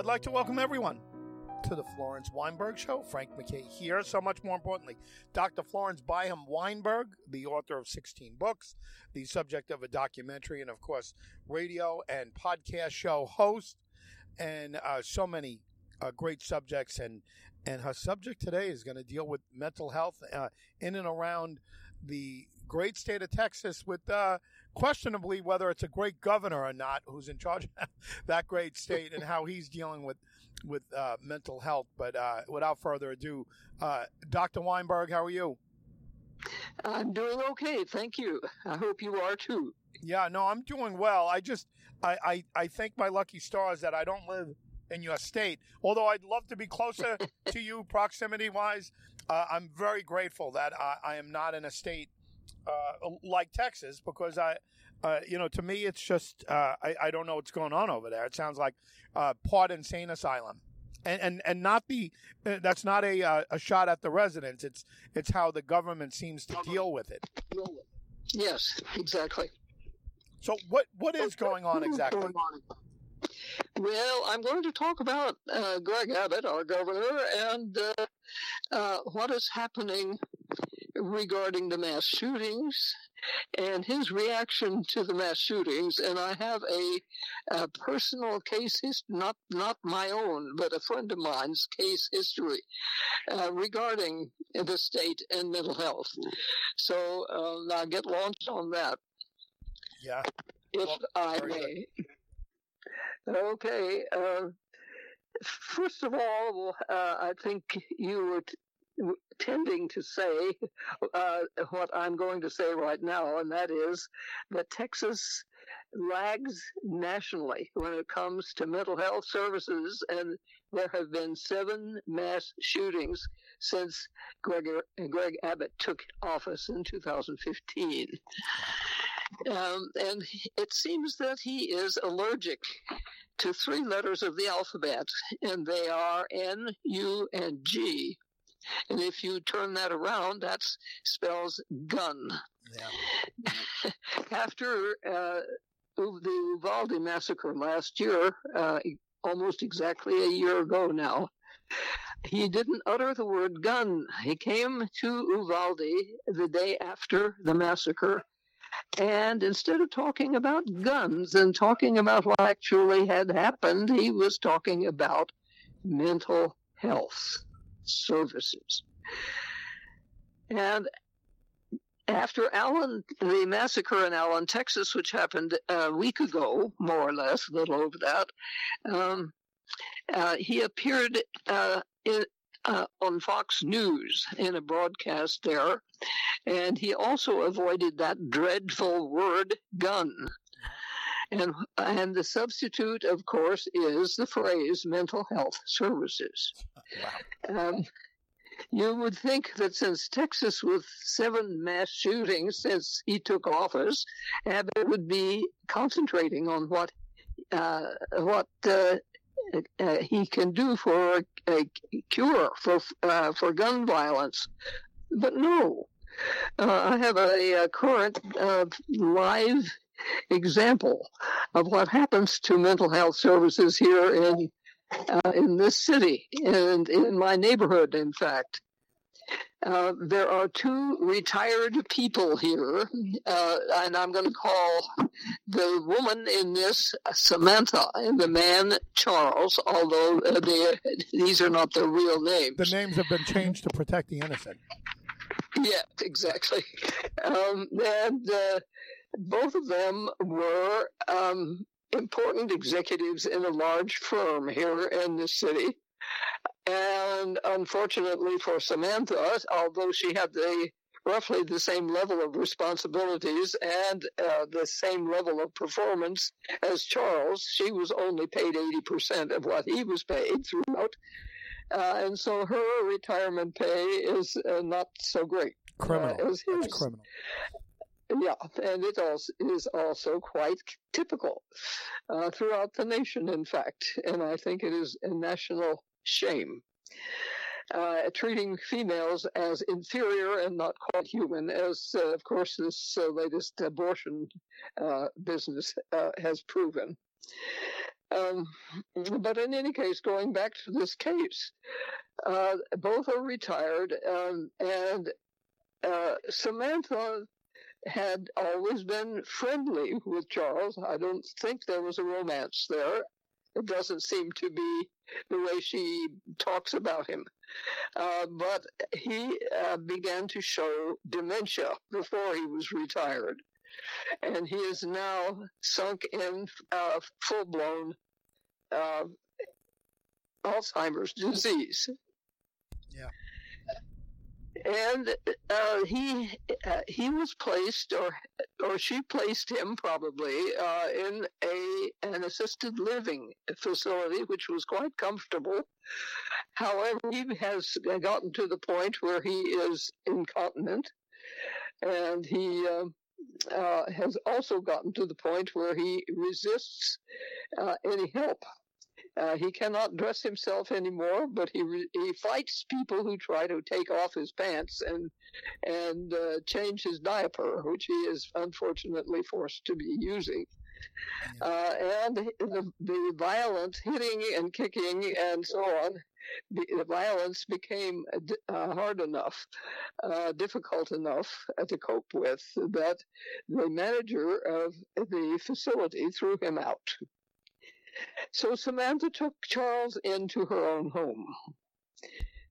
I'd like to welcome everyone to the Florence Weinberg Show. Frank MacKay here. So much more importantly, Dr. Florence Byham Weinberg, the author of 16 books, the subject of a documentary, and of course, radio and podcast show host, and so many great subjects. And her subject today is going to deal with mental health in and around the great state of Texas, with questionably whether it's a great governor or not who's in charge of that great state and how he's dealing with mental health. But without further ado, Dr. Weinberg, how are you? I'm doing okay, thank you. I hope you are too. Yeah, no, I'm doing well. I thank my lucky stars that I don't live in your state, although I'd love to be closer to you proximity-wise. I'm very grateful that I am not in a state like Texas, because to me, it's just I don't know what's going on over there. It sounds like part insane asylum, and not the that's not a shot at the residents. It's how the government seems to deal with it. Yes, exactly. So what is going on exactly? Well, I'm going to talk about Greg Abbott, our governor, and what is happening regarding the mass shootings and his reaction to the mass shootings. And I have a personal case history, not my own, but a friend of mine's case history regarding the state and mental health. So I'll get launched on that. Yeah. If I may. Good. Okay. First of all, I think you were tending to say what I'm going to say right now, and that is that Texas lags nationally when it comes to mental health services, and there have been 7 mass shootings since Greg Abbott took office in 2015. And it seems that he is allergic to 3 letters of the alphabet, and they are N, U, and G. And if you turn that around, that spells gun. Yeah. After the Uvalde massacre last year, almost exactly a year ago now, he didn't utter the word gun. He came to Uvalde the day after the massacre, and instead of talking about guns and talking about what actually had happened, he was talking about mental health services. And after Allen, the massacre in Allen, Texas, which happened a week ago, more or less, a little over that, he appeared on Fox News in a broadcast there, and he also avoided that dreadful word gun. And the substitute, of course, is the phrase mental health services. Wow. You would think that since Texas, with 7 mass shootings since he took office, Abbott would be concentrating on what he can do for a cure for gun violence. But no. I have a current live example of what happens to mental health services here in this city and in my neighborhood. In fact, there are 2 retired people here, and I'm going to call the woman in this Samantha and the man Charles, although these are not their real names. The names have been changed to protect the innocent. Yeah, exactly. Both of them were important executives in a large firm here in the city. And unfortunately for Samantha, although she had roughly the same level of responsibilities and the same level of performance as Charles, she was only paid 80% of what he was paid throughout. And so her retirement pay is not so great. Criminal. As his. That's criminal. Yeah, and it is also quite typical throughout the nation, in fact, and I think it is a national shame. Treating females as inferior and not quite human, as, of course, this latest abortion business has proven. But in any case, going back to this case, both are retired, and Samantha had always been friendly with Charles. I don't think there was a romance there. It doesn't seem to be the way she talks about him. But he began to show dementia before he was retired. And he is now sunk in full-blown Alzheimer's disease. Yeah. And he was placed, or she placed him probably, in an assisted living facility, which was quite comfortable. However, he has gotten to the point where he is incontinent, and he has also gotten to the point where he resists any help. He cannot dress himself anymore, but he fights people who try to take off his pants and change his diaper, which he is unfortunately forced to be using. Yeah. And the violent hitting and kicking and so on, the violence became hard enough, difficult enough to cope with, that the manager of the facility threw him out. So Samantha took Charles into her own home.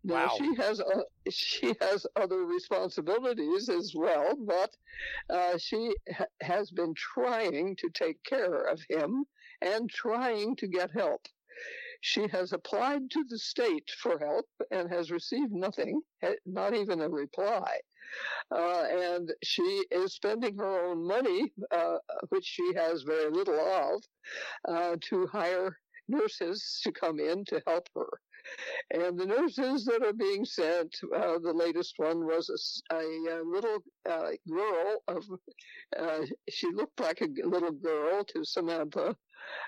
Now, wow. She has other responsibilities as well, but she has been trying to take care of him and trying to get help. She has applied to the state for help and has received nothing, not even a reply. And she is spending her own money, which she has very little of, to hire nurses to come in to help her. And the nurses that are being sent, the latest one was a little girl. She looked like a little girl to Samantha,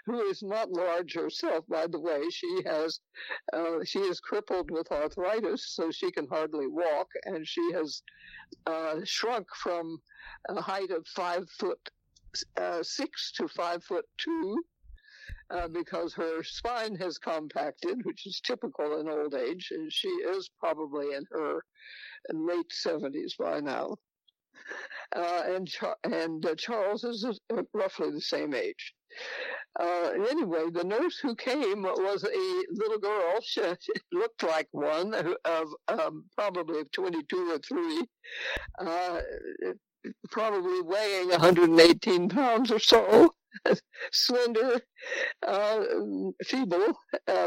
who is not large herself, by the way. She is crippled with arthritis, so she can hardly walk, and she has shrunk from a height of 5'6" to 5'2", because her spine has compacted, which is typical in old age, and she is probably in her late 70s by now. And Charles is roughly the same age. Anyway, the nurse who came was a little girl. She looked like one of probably 22 or 3, probably weighing 118 pounds or so, slender, feeble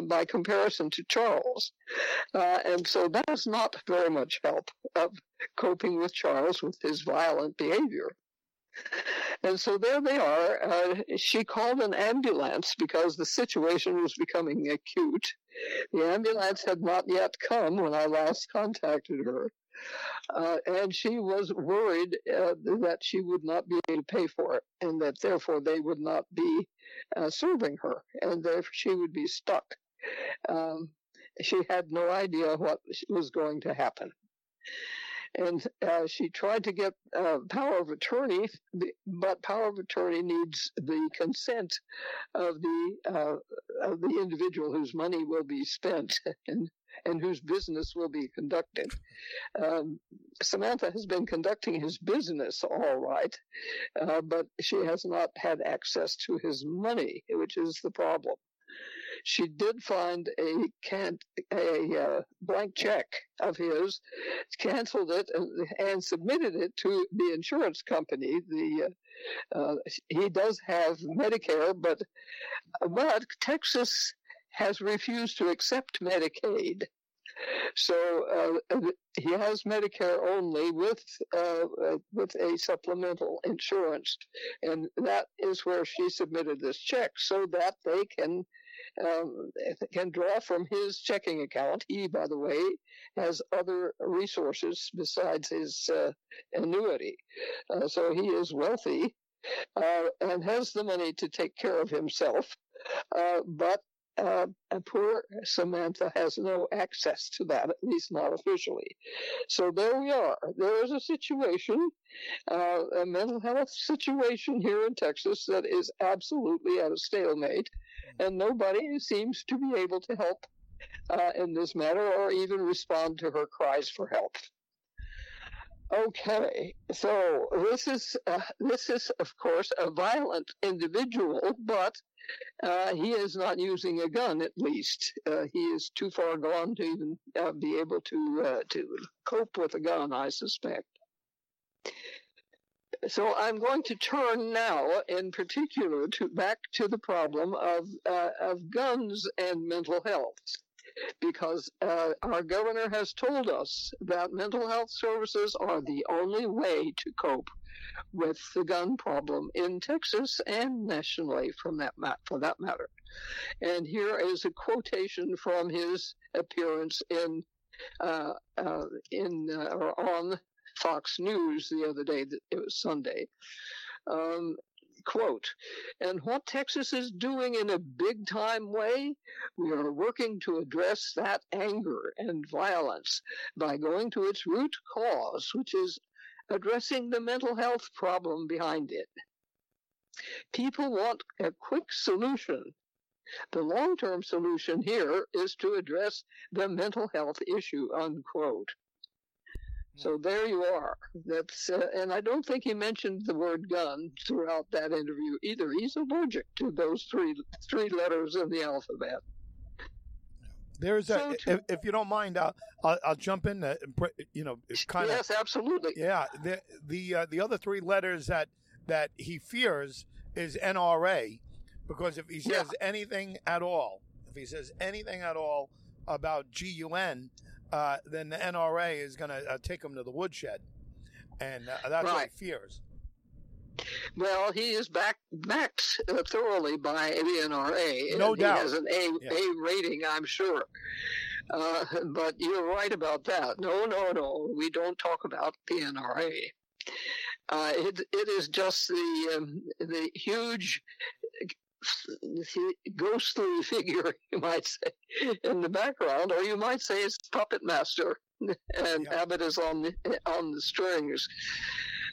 by comparison to Charles. And so that is not very much help of coping with Charles with his violent behavior. And so there they are. She called an ambulance because the situation was becoming acute. The ambulance had not yet come when I last contacted her. And she was worried that she would not be able to pay for it, and that therefore they would not be serving her, and therefore she would be stuck. She had no idea what was going to happen. And she tried to get power of attorney, but power of attorney needs the consent of the individual whose money will be spent and whose business will be conducted. Samantha has been conducting his business all right, but she has not had access to his money, which is the problem. She did find a blank check of his, canceled it, and submitted it to the insurance company. He does have Medicare, but Texas has refused to accept Medicaid. So he has Medicare only with a supplemental insurance, and that is where she submitted this check so that they can draw from his checking account. He, by the way, has other resources besides his annuity, so he is wealthy and has the money to take care of himself, but poor Samantha has no access to that, at least not officially. So there we are. There is a situation, a mental health situation here in Texas that is absolutely at a stalemate, and nobody seems to be able to help in this matter or even respond to her cries for help. Okay, so this is of course a violent individual, but he is not using a gun. At least he is too far gone to even be able to cope with a gun, I suspect. So I'm going to turn now, in particular, back to the problem of guns and mental health, because our governor has told us that mental health services are the only way to cope with the gun problem in Texas and nationally, for that matter. And here is a quotation from his appearance on Fox News the other day. It was Sunday. Quote, "And what Texas is doing in a big-time way, we are working to address that anger and violence by going to its root cause, which is addressing the mental health problem behind it. People want a quick solution. The long-term solution here is to address the mental health issue," unquote. So there you are. That's and I don't think he mentioned the word gun throughout that interview either. He's allergic to those three letters in the alphabet. There's if you don't mind, I'll jump in. Yes, absolutely. Yeah, the other three letters that he fears is NRA, because if he says anything at all about GUN. Then the NRA is going to take him to the woodshed, and that's right. What he fears. Well, he is backed thoroughly by the NRA. No doubt. He has an A rating, I'm sure. But you're right about that. No, we don't talk about the NRA. It is just the huge ghostly figure, you might say, in the background, or you might say it's puppet master, and Abbott is on the strings.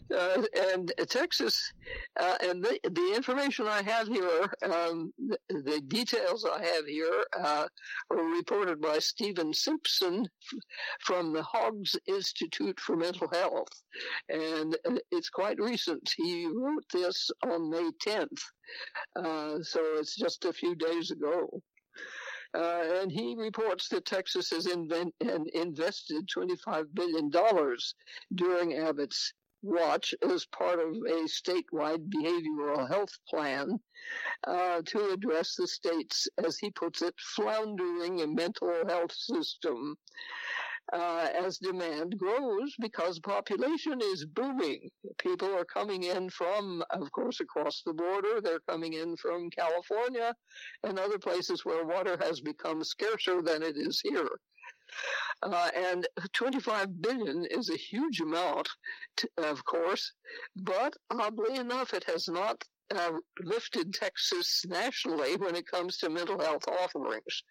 And Texas, and the information I have here, the details I have here, were reported by Stephen Simpson from the Hogs Institute for Mental Health, and it's quite recent. He wrote this on May 10th, so it's just a few days ago. And he reports that Texas has invested $25 billion during Abbott's watch as part of a statewide behavioral health plan to address the state's, as he puts it, floundering mental health system as demand grows because population is booming. People are coming in from, of course, across the border. They're coming in from California and other places where water has become scarcer than it is here. And $25 billion is a huge amount, of course, but oddly enough, it has not lifted Texas nationally when it comes to mental health offerings.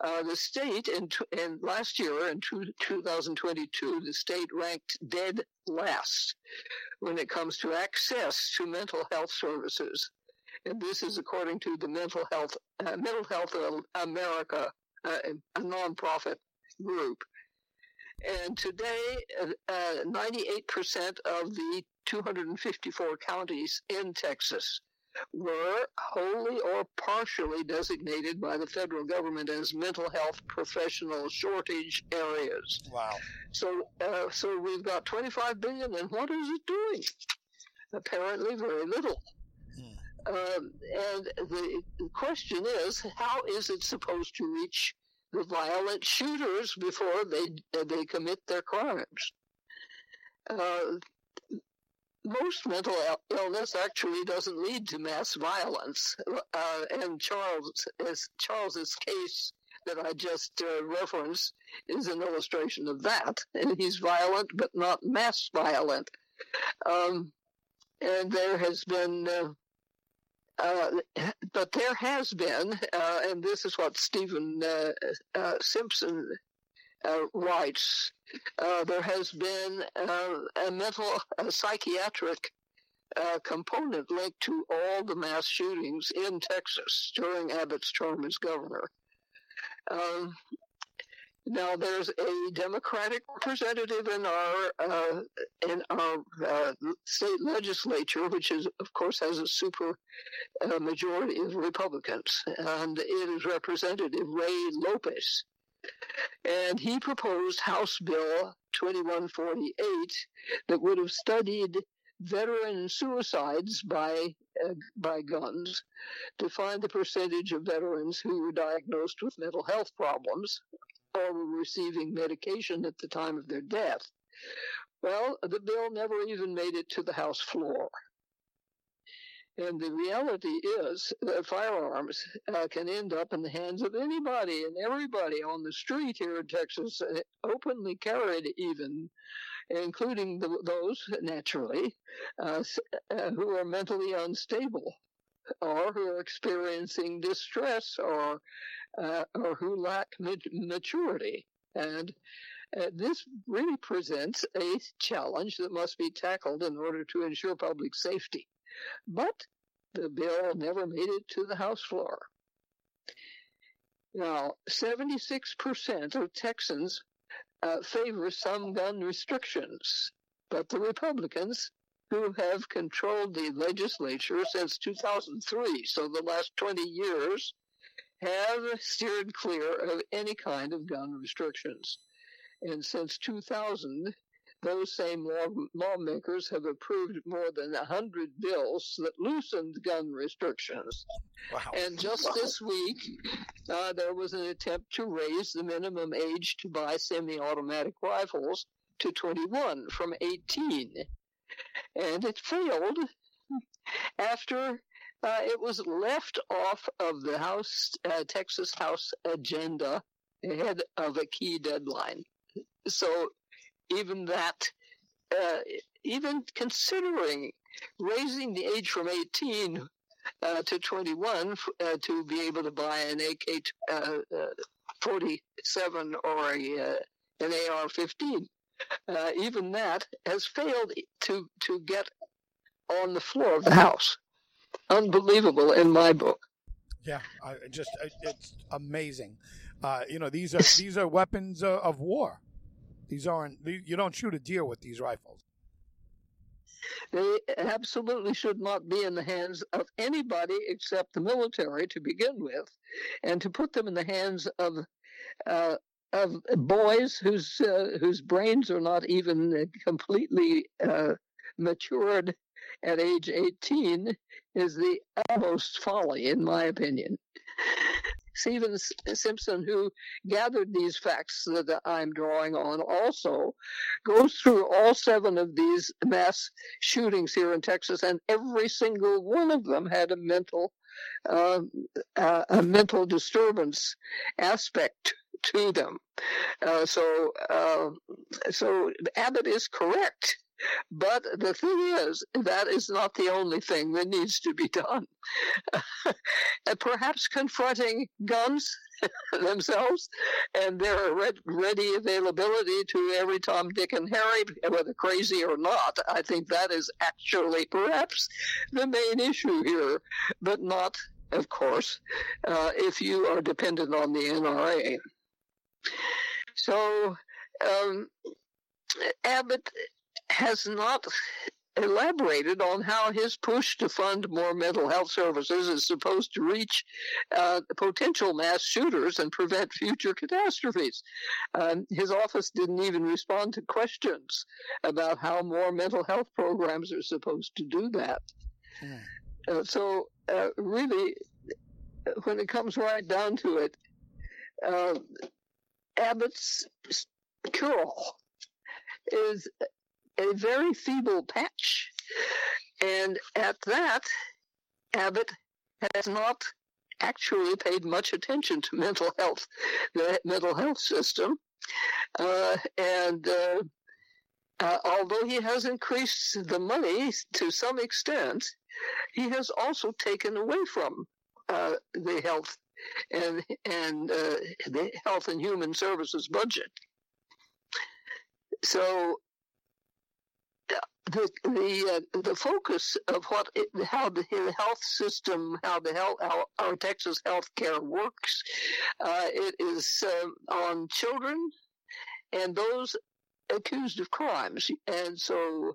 The state, in last year, in 2022, the state ranked dead last when it comes to access to mental health services. And this is according to the Mental Health America, a nonprofit group. And today, 98% of the 254 counties in Texas were wholly or partially designated by the federal government as mental health professional shortage areas. Wow. So we've got $25 billion, and what is it doing? Apparently very little. And the question is, how is it supposed to reach the violent shooters before they commit their crimes? Most mental illness actually doesn't lead to mass violence. And Charles's case that I just referenced is an illustration of that. And he's violent, but not mass violent. And there has been... but there has been, and this is what Stephen Simpson writes, there has been a psychiatric component linked to all the mass shootings in Texas during Abbott's term as governor. Now, there's a Democratic representative in our state legislature, which is, of course, has a super majority of Republicans, and it is Representative Ray Lopez. And he proposed House Bill 2148 that would have studied veteran suicides by guns to find the percentage of veterans who were diagnosed with mental health problems or were receiving medication at the time of their death. Well, the bill never even made it to the House floor. And the reality is that firearms can end up in the hands of anybody and everybody on the street here in Texas, openly carried even, including those, naturally, who are mentally unstable or who are experiencing distress or who lack maturity. And this really presents a challenge that must be tackled in order to ensure public safety. But the bill never made it to the House floor. Now, 76% of Texans favor some gun restrictions, but the Republicans, who have controlled the legislature since 2003, so the last 20 years, have steered clear of any kind of gun restrictions. And since 2000, those same lawmakers have approved more than 100 bills that loosened gun restrictions. Wow. And just this week, there was an attempt to raise the minimum age to buy semi-automatic rifles to 21 from 18. And it failed after it was left off of the Texas House agenda ahead of a key deadline. So even that, even considering raising the age from 18 to 21 to be able to buy an AK 47 or an AR-15, even that has failed to get on the floor of the House. Unbelievable in my book. Yeah, it's amazing. These are weapons of war. These aren't. You don't shoot a deer with these rifles. They absolutely should not be in the hands of anybody except the military to begin with, and to put them in the hands of boys whose brains are not even completely matured at age 18 is the utmost folly, in my opinion. Stephen Simpson, who gathered these facts that I'm drawing on, also goes through all 7 of these mass shootings here in Texas, and every single one of them had a mental disturbance aspect to them. So Abbott is correct. But the thing is, that is not the only thing that needs to be done. Perhaps confronting guns themselves and their ready availability to every Tom, Dick, and Harry, whether crazy or not, I think that is actually perhaps the main issue here, but not, of course, if you are dependent on the NRA. So Abbott has not elaborated on how his push to fund more mental health services is supposed to reach potential mass shooters and prevent future catastrophes. His office didn't even respond to questions about how more mental health programs are supposed to do that. So really, when it comes right down to it, Abbott's cure-all is a very feeble patch, and at that, Abbott has not actually paid much attention to mental health, the mental health system, and although he has increased the money to some extent, he has also taken away from the health and the health and human services budget. So the focus of how our Texas health care works, it is on children and those accused of crimes, and so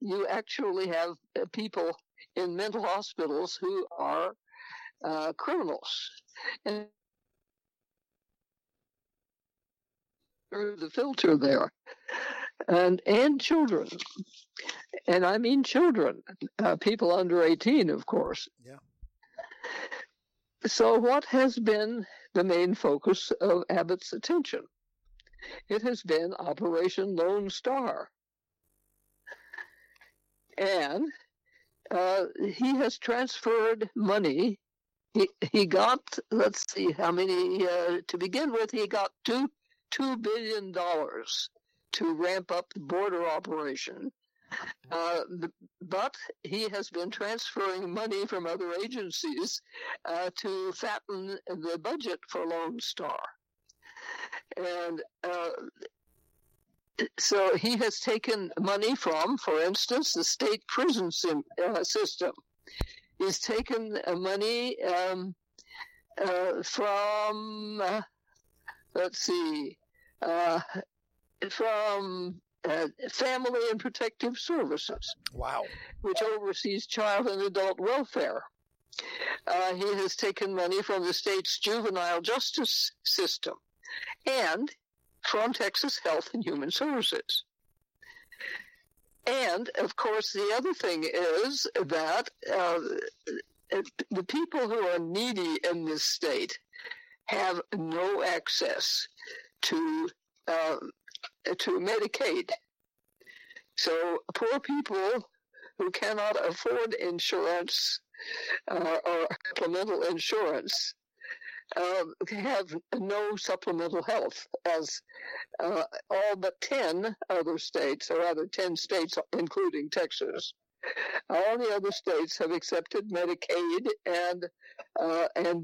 you actually have people in mental hospitals who are criminals, and the filter there, and children, and I mean children, people under 18, of course. Yeah. So, what has been the main focus of Abbott's attention? It has been Operation Lone Star. And he has transferred money. He got, let's see how many, to begin with, he got $2 billion to ramp up the border operation. But he has been transferring money from other agencies to fatten the budget for Lone Star. And so he has taken money from, for instance, the state prison system. He's taken money from, from Family and Protective Services. Wow. Which oversees child and adult welfare. He has taken money from the state's juvenile justice system and from Texas Health and Human Services. And, of course, the other thing is that the people who are needy in this state have no access to Medicaid. So poor people who cannot afford insurance or supplemental insurance have no supplemental health, as all but 10 other states, or rather 10 states, including Texas. All the other states have accepted Medicaid, and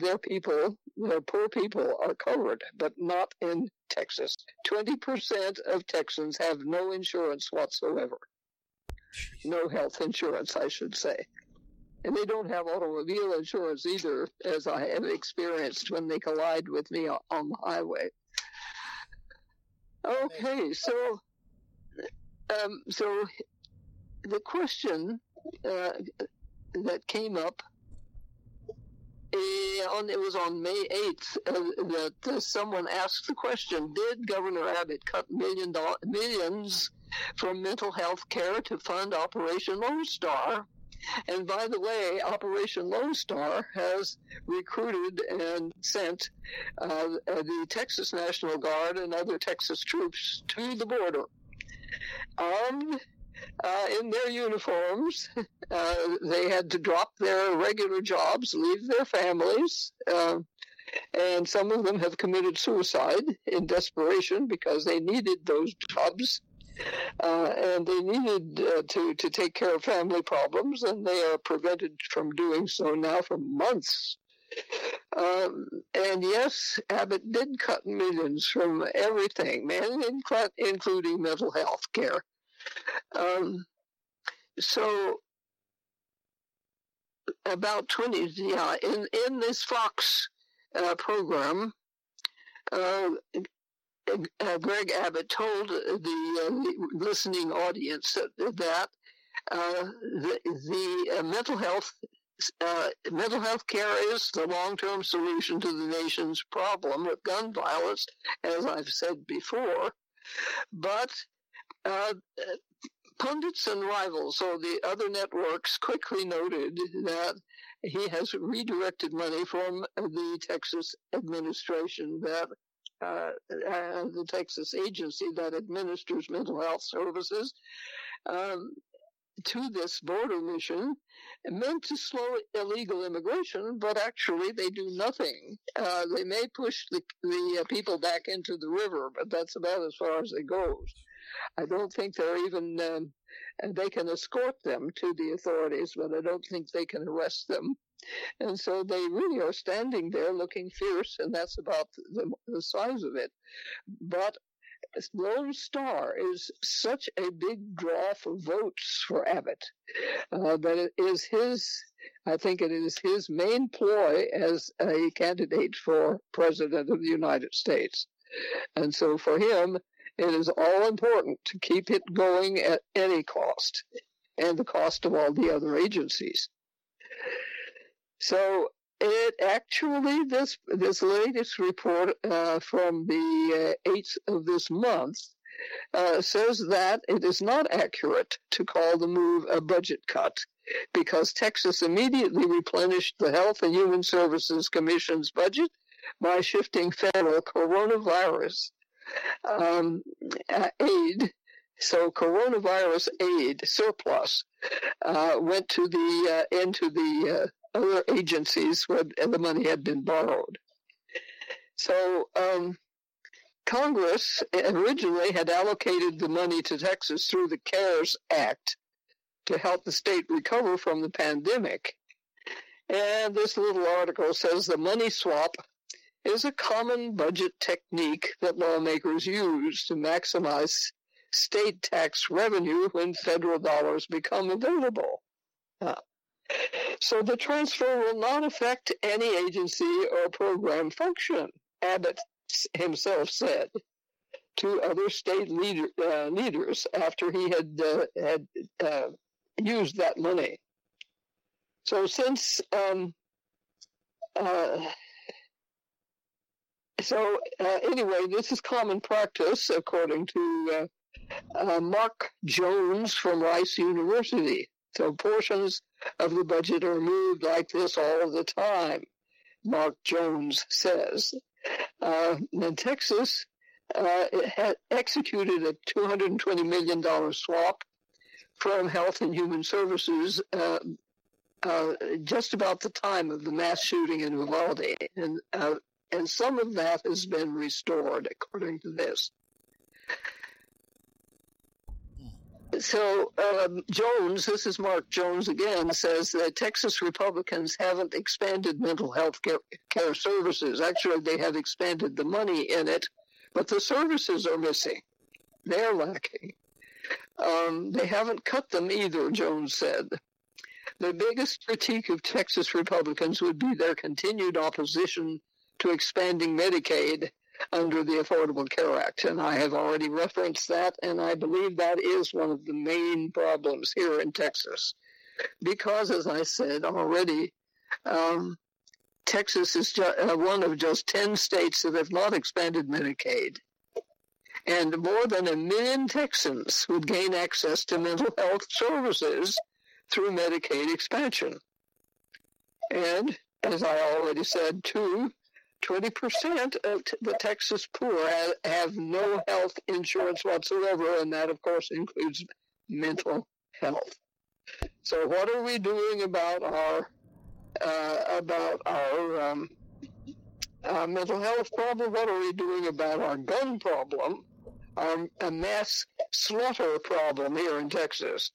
their poor people, are covered, but not in Texas. 20% of Texans have no insurance whatsoever. No health insurance, I should say. And they don't have automobile insurance either, as I have experienced when they collide with me on the highway. Okay, so the question that came up, it was on May 8th, that someone asked the question, did Governor Abbott cut millions from mental health care to fund Operation Lone Star? And by the way, Operation Lone Star has recruited and sent the Texas National Guard and other Texas troops to the border, armed in their uniforms. They had to drop their regular jobs, leave their families, and some of them have committed suicide in desperation because they needed those jobs. And they needed to take care of family problems, and they are prevented from doing so now for months. And yes, Abbott did cut millions from everything, including mental health care. So about 20, in this Fox program, Greg Abbott told the listening audience that the mental health care is the long-term solution to the nation's problem with gun violence, as I've said before. But pundits and rivals, or the other networks, quickly noted that he has redirected money from the Texas administration that. The Texas agency that administers mental health services to this border mission, meant to slow illegal immigration, but actually they do nothing. They may push the people back into the river, but that's about as far as it goes. I don't think they're even, they can escort them to the authorities, but I don't think they can arrest them. And so they really are standing there looking fierce, and that's about the size of it. But Lone Star is such a big draw for votes for Abbott that it is his, I think it is his main ploy as a candidate for president of the United States. And so for him, it is all important to keep it going at any cost, and the cost of all the other agencies. So it actually, this latest report from the 8th of this month says that it is not accurate to call the move a budget cut, because Texas immediately replenished the Health and Human Services Commission's budget by shifting federal coronavirus aid. So coronavirus aid surplus went to the into the other agencies where the money had been borrowed. So Congress originally had allocated the money to Texas through the CARES Act to help the state recover from the pandemic. And this little article says the money swap is a common budget technique that lawmakers use to maximize state tax revenue when federal dollars become available. So the transfer will not affect any agency or program function, Abbott himself said to other state leaders after he had used that money. So since anyway, this is common practice, according to Mark Jones from Rice University. So portions of the budget are moved like this all the time, Mark Jones says. And Texas had executed a $220 million swap from Health and Human Services just about the time of the mass shooting in Uvalde. And some of that has been restored, according to this. So Jones, this is Mark Jones again, says that Texas Republicans haven't expanded mental health care services. Actually, they have expanded the money in it, but the services are missing. They're lacking. They haven't cut them either, Jones said. The biggest critique of Texas Republicans would be their continued opposition to expanding Medicaid under the Affordable Care Act, and I have already referenced that, and I believe that is one of the main problems here in Texas, because, as I said already, Texas is one of just 10 states that have not expanded Medicaid, and more than 1 million Texans would gain access to mental health services through Medicaid expansion. And, as I already said, too, 20% of the Texas poor have no health insurance whatsoever, and that, of course, includes mental health. So, what are we doing about our mental health problem? What are we doing about our gun problem? Our mass slaughter problem here in Texas?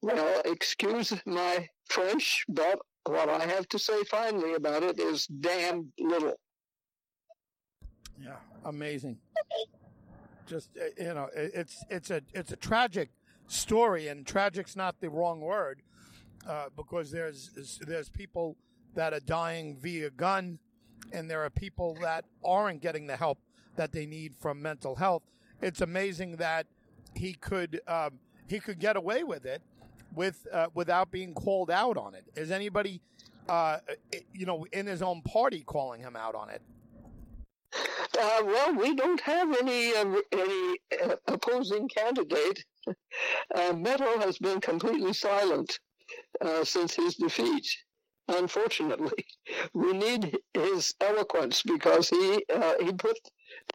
Well, excuse my French, but what I have to say finally about it is damn little. Yeah, amazing. Just, you know, it's a tragic story, and tragic's not the wrong word, because there's people that are dying via gun, and there are people that aren't getting the help that they need from mental health. It's amazing that he could get away with it. Without being called out on it. Is anybody, in his own party calling him out on it? Well, we don't have any opposing candidate. Meadow has been completely silent since his defeat, unfortunately. We need his eloquence, because he put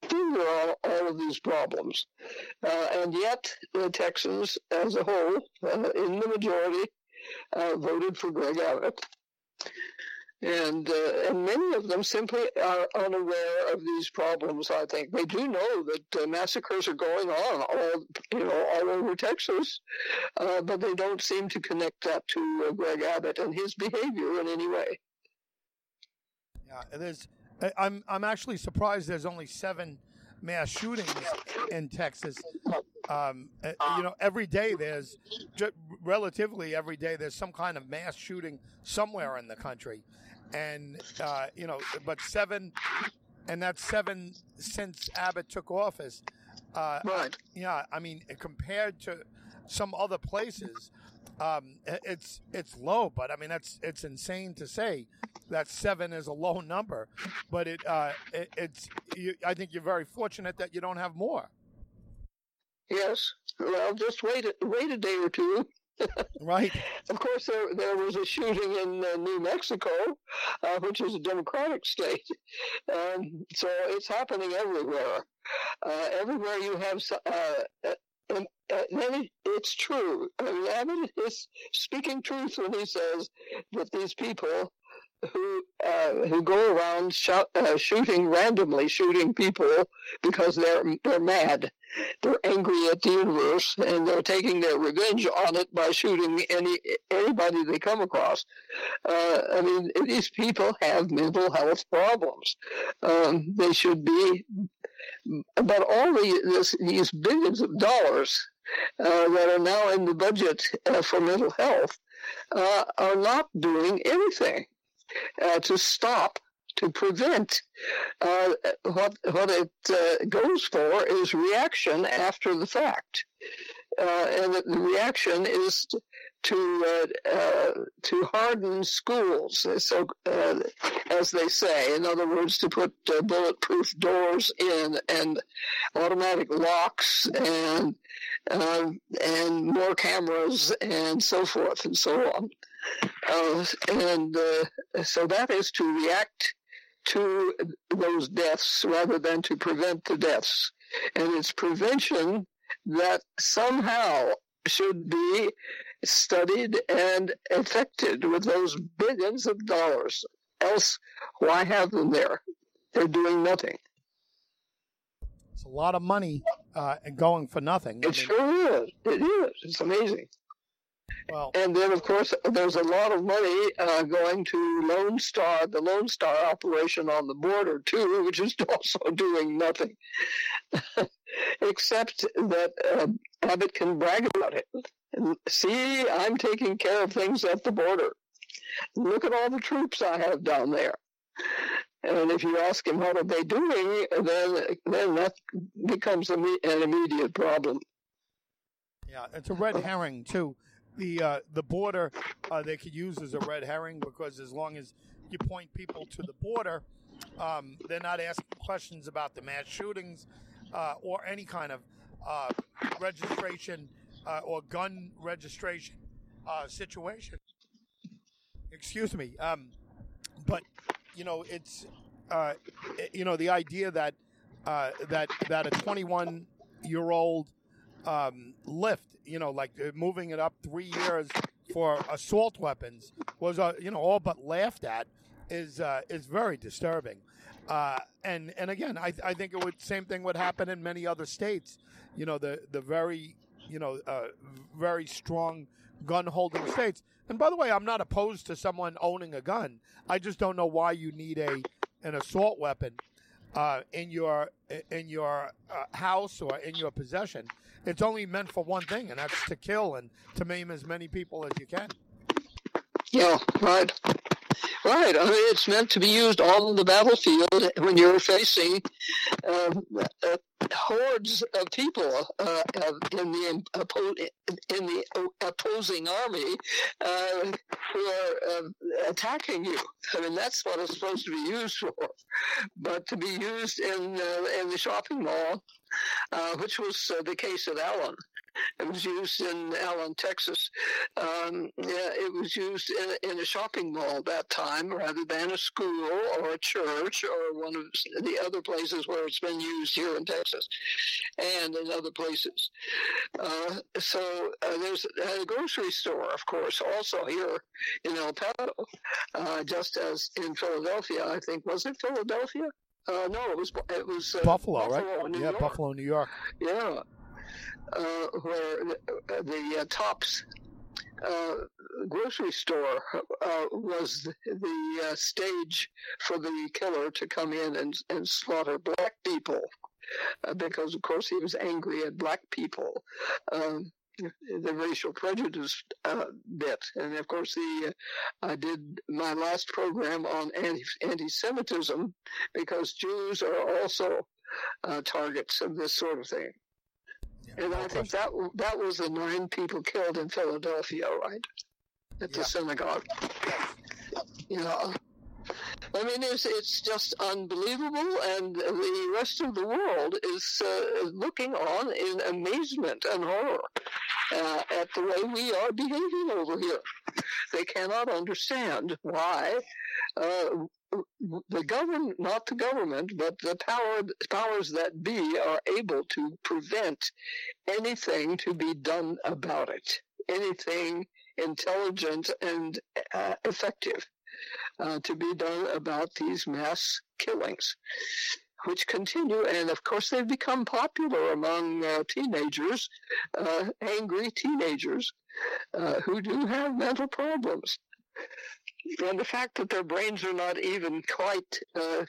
the finger on all of these problems. And yet, the Texans as a whole, in the majority, voted for Greg Abbott. And many of them simply are unaware of these problems, I think. They do know that massacres are going on all over Texas, but they don't seem to connect that to Greg Abbott and his behavior in any way. Yeah, I'm actually surprised there's only 7 mass shootings in Texas. You know, every day there's, relatively every day, there's some kind of mass shooting somewhere in the country. And, you know, but that's seven since Abbott took office. Right. Yeah, I mean, compared to some other places, it's low. But I mean, it's insane to say that seven is a low number. But I think you're very fortunate that you don't have more. Yes. Well, just wait a day or two. Right. Of course, there was a shooting in New Mexico, which is a democratic state. So it's happening everywhere. Everywhere you have, it's true. I mean, Abbott is speaking truth when he says that these people who go around randomly shooting people because they're mad, they're angry at the universe, and they're taking their revenge on it by shooting anybody they come across. I mean, these people have mental health problems. They should be, but all these billions of dollars that are now in the budget for mental health are not doing anything to prevent what it goes for is reaction after the fact, and the reaction is to harden schools, so as they say, in other words, to put bulletproof doors in and automatic locks and more cameras and so forth and so on. So that is to react to those deaths rather than to prevent the deaths. And it's prevention that somehow should be studied and affected with those billions of dollars. Else, why have them there? They're doing nothing. It's a lot of money going for nothing. Sure is. It is. It's amazing. Well, and then, of course, there's a lot of money going to the Lone Star operation on the border, too, which is also doing nothing, except that Abbott can brag about it. See, I'm taking care of things at the border. Look at all the troops I have down there. And if you ask him what are they doing, then that becomes an immediate problem. Yeah, it's a red herring, too. The border they could use as a red herring because as long as you point people to the border, they're not asking questions about the mass shootings or any kind of registration or gun registration situation. Excuse me. But, you know, it's, you know, the idea that that a 21-year-old lift, you know, like moving it up 3 years for assault weapons was, you know, all but laughed at is very disturbing. And again, I think it would, same thing would happen in many other states. You know, the very, you know, very strong gun holding states. And by the way, I'm not opposed to someone owning a gun. I just don't know why you need an assault weapon in your house or in your possession. It's only meant for one thing, and that's to kill and to maim as many people as you can. Yeah, right. Right. I mean, it's meant to be used on the battlefield when you're facing hordes of people in the opposing army who are attacking you. I mean, that's what it's supposed to be used for. But to be used in the shopping mall, which was the case at Allen. It was used in Allen, Texas. It was used in a shopping mall that time rather than a school or a church or one of the other places where it's been used here in Texas and in other places. So there's a grocery store, of course, also here in El Paso, just as in Philadelphia, I think. Was it Philadelphia? No, it was Buffalo, right? Yeah, Buffalo, New York. Yeah. Where the Tops grocery store was the stage for the killer to come in and slaughter black people because, of course, he was angry at black people, the racial prejudice bit. And, of course, I did my last program on anti-Semitism because Jews are also targets of this sort of thing. Yeah, and I think that was the 9 people killed in Philadelphia, right? At the synagogue. You know, I mean, it's just unbelievable, and the rest of the world is looking on in amazement and horror at the way we are behaving over here. They cannot understand why not the government, but the powers that be are able to prevent anything to be done about it, anything intelligent and effective to be done about these mass killings, which continue. And, of course, they've become popular among teenagers, angry teenagers who do have mental problems. And the fact that their brains are not even quite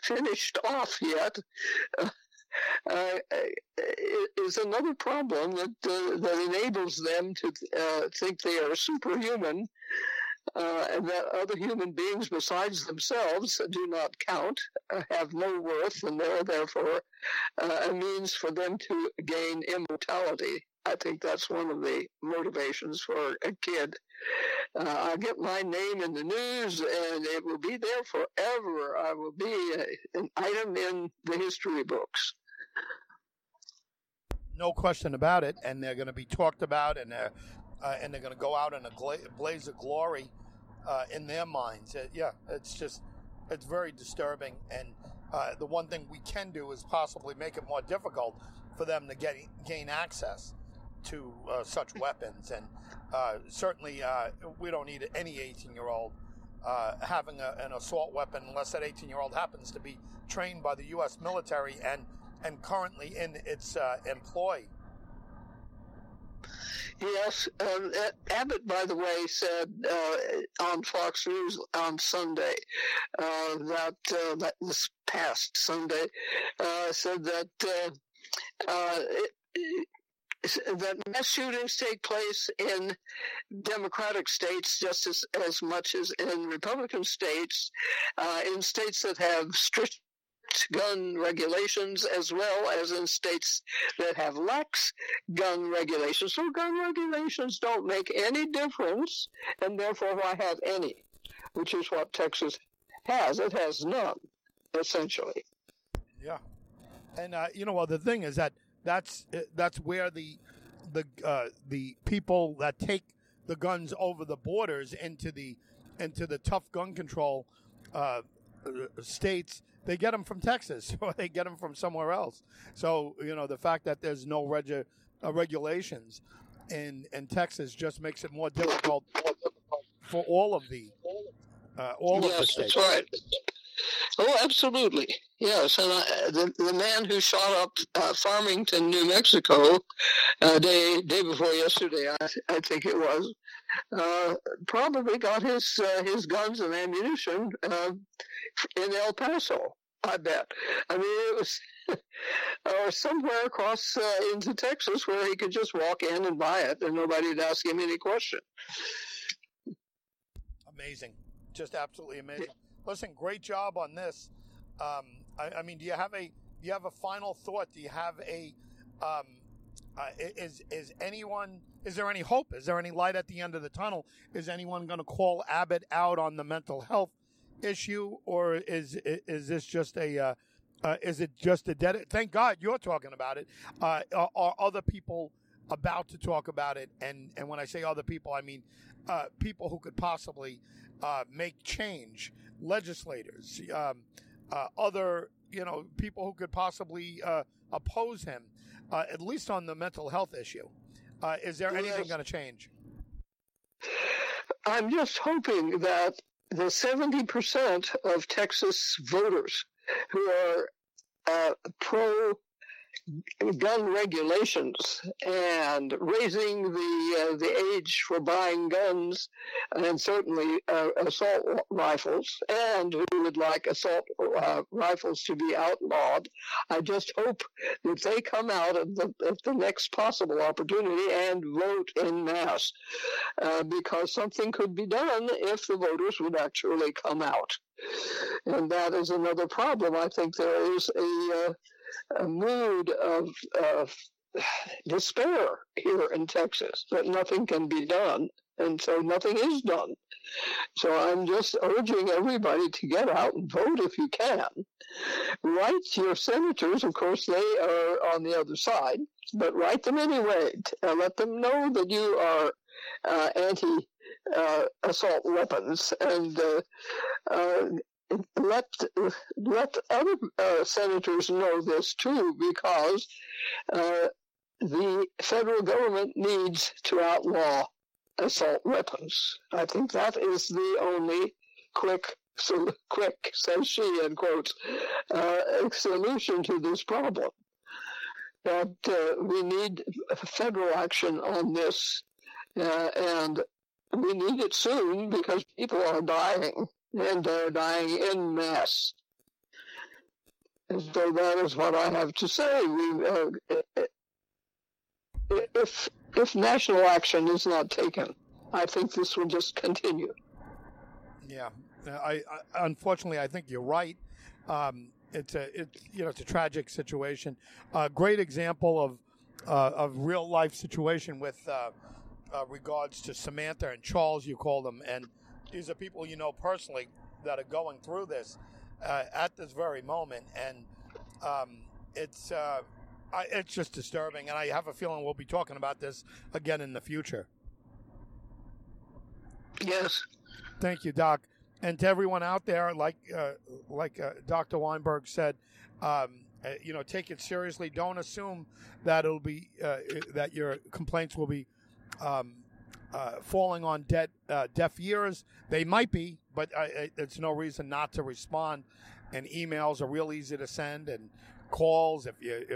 finished off yet is another problem that enables them to think they are superhuman and that other human beings besides themselves do not count, have no worth, and they're therefore a means for them to gain immortality. I think that's one of the motivations for a kid. I'll get my name in the news, and it will be there forever. I will be an item in the history books. No question about it, and they're going to be talked about, and they're going to go out in a blaze of glory in their minds. It's very disturbing, and the one thing we can do is possibly make it more difficult for them to gain access to such weapons. And certainly we don't need any 18-year-old having an assault weapon unless that 18-year-old happens to be trained by the U.S. military and currently in its employ. Yes. Abbott, by the way, said on Fox News on Sunday that this past Sunday said that that mass shootings take place in Democratic states just as much as in Republican states, in states that have strict gun regulations as well as in states that have lax gun regulations. So gun regulations don't make any difference, and therefore why have any, which is what Texas has. It has none, essentially. Yeah. And, the thing is that's where the people that take the guns over the borders into the tough gun control states, they get them from Texas or they get them from somewhere else. So, the fact that there's no regulations in Texas just makes it more difficult for all of the states. That's right. Oh, absolutely. Yes, and the man who shot up Farmington, New Mexico, day before yesterday, I think it was, probably got his guns and ammunition in El Paso, I bet. I mean, it was or somewhere across into Texas where he could just walk in and buy it and nobody would ask him any question. Amazing. Just absolutely amazing. Yeah. Listen, great job on this. I mean, do you have a final thought? Do you have a is there any hope? Is there any light at the end of the tunnel? Is anyone going to call Abbott out on the mental health issue, or is this just a is it just a dead? Thank God you're talking about it. Are other people about to talk about it? And when I say other people, I mean people who could possibly make change, legislators, other, people who could possibly oppose him, at least on the mental health issue. Is there anything going to change? I'm just hoping that the 70% of Texas voters who are pro gun regulations and raising the age for buying guns, and certainly assault rifles, and who would like assault rifles to be outlawed. I just hope that they come out at the next possible opportunity and vote en masse, because something could be done if the voters would actually come out. And that is another problem. I think there is a mood of despair here in Texas that nothing can be done, and so nothing is done. So I'm just urging everybody to get out and vote if you can. Write your senators. Of course, they are on the other side, but write them anyway. Let them know that you are anti-assault weapons, and let other senators know this too, because the federal government needs to outlaw assault weapons. I think that is the only quick, says she in quotes, solution to this problem. That we need federal action on this, and we need it soon because people are dying. And they're dying en masse. And so that is what I have to say. We, if national action is not taken, I think this will just continue. Yeah, I unfortunately I think you're right. It's a tragic situation. A great example of real life situation with regards to Samantha and Charles, you call them, and. These are people you know personally that are going through this at this very moment, and it's just disturbing. And I have a feeling we'll be talking about this again in the future. Yes. Thank you, Doc, and to everyone out there. Like Dr. Weinberg said, take it seriously. Don't assume that it'll be that your complaints will be. Falling on deaf ears. They might be, but it's no reason not to respond. And emails are real easy to send, and calls if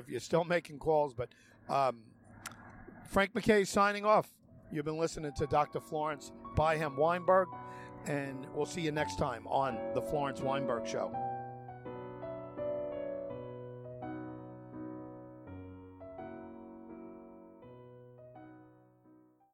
you're still making calls. But Frank MacKay signing off. You've been listening to Dr. Florence Byham Weinberg, and we'll see you next time on The Florence Weinberg Show.